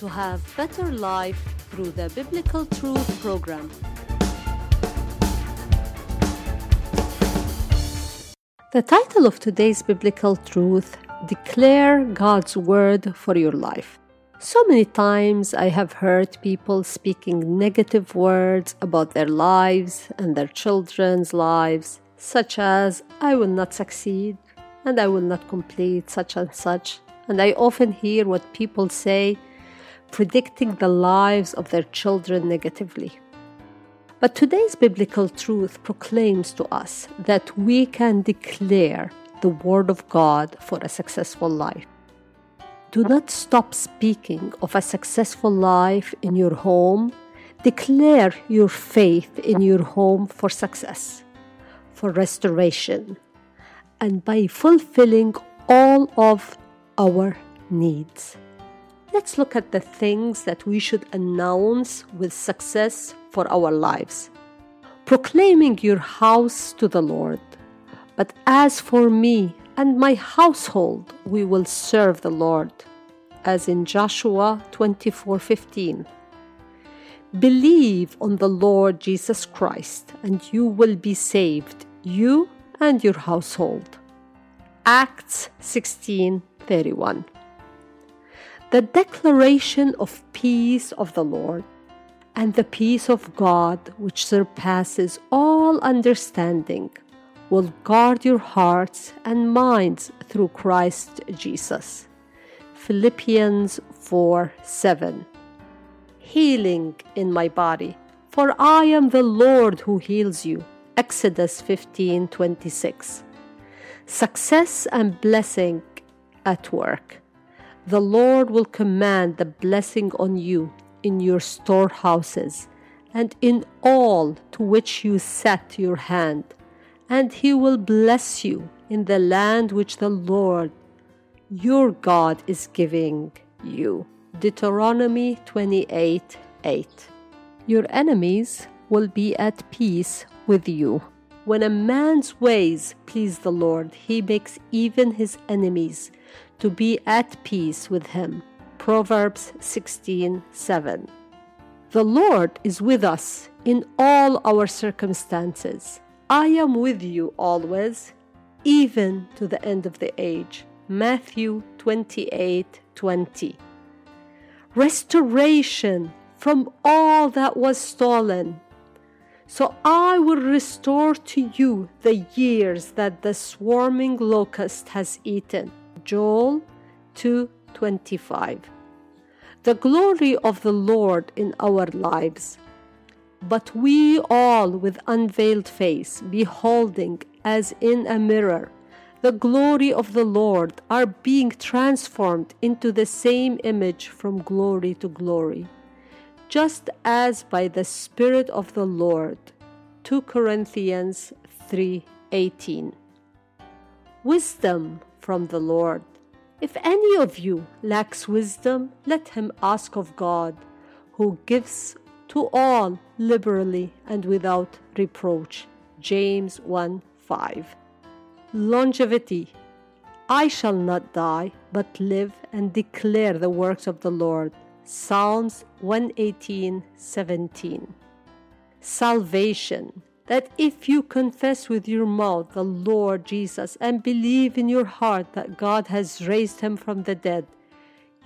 to have better life through the Biblical Truth program. The title of today's Biblical Truth, Declare God's Word for Your Life. So many times I have heard people speaking negative words about their lives and their children's lives, such as, I will not succeed, and I will not complete such and such. And I often hear what people say, predicting the lives of their children negatively. But today's biblical truth proclaims to us that we can declare the Word of God for a successful life. Do not stop speaking of a successful life in your home. Declare your faith in your home for success, for restoration, and by fulfilling all of our needs. Let's look at the things that we should announce with success for our lives. Proclaiming your house to the Lord. But as for me and my household, we will serve the Lord, as in Joshua 24:15. Believe on the Lord Jesus Christ, and you will be saved, you and your household. Acts 16:31. The declaration of peace of the Lord, and the peace of God, which surpasses all understanding, will guard your hearts and minds through Christ Jesus. Philippians 4:7. Healing in my body, for I am the Lord who heals you. Exodus 15:26. Success and blessing at work. The Lord will command the blessing on you in your storehouses and in all to which you set your hand, and He will bless you in the land which the Lord your God is giving you. Deuteronomy 28:8. Your enemies will be at peace with you. When a man's ways please the Lord, he makes even his enemies to be at peace with him. Proverbs 16:7. The Lord is with us in all our circumstances. I am with you always, even to the end of the age. Matthew 28:20. Restoration from all that was stolen. So I will restore to you the years that the swarming locust has eaten. Joel 2:25. The glory of the Lord in our lives. But we all with unveiled face, beholding as in a mirror the glory of the Lord, are being transformed into the same image from glory to glory, just as by the Spirit of the Lord. 2 Corinthians 3:18. Wisdom from the Lord. If any of you lacks wisdom, let him ask of God, who gives to all liberally and without reproach. James 1:5. Longevity. I shall not die, but live and declare the works of the Lord. Psalms 118:17. Salvation, that if you confess with your mouth the Lord Jesus and believe in your heart that God has raised him from the dead,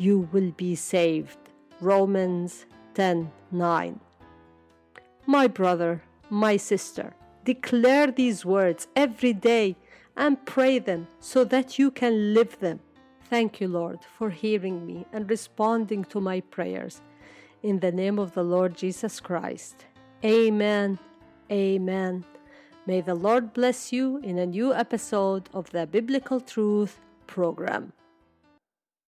you will be saved. Romans 10:9. My brother, my sister, declare these words every day and pray them so that you can live them. Thank you, Lord, for hearing me and responding to my prayers. In the name of the Lord Jesus Christ. Amen. Amen. May the Lord bless you in a new episode of the Biblical Truth program.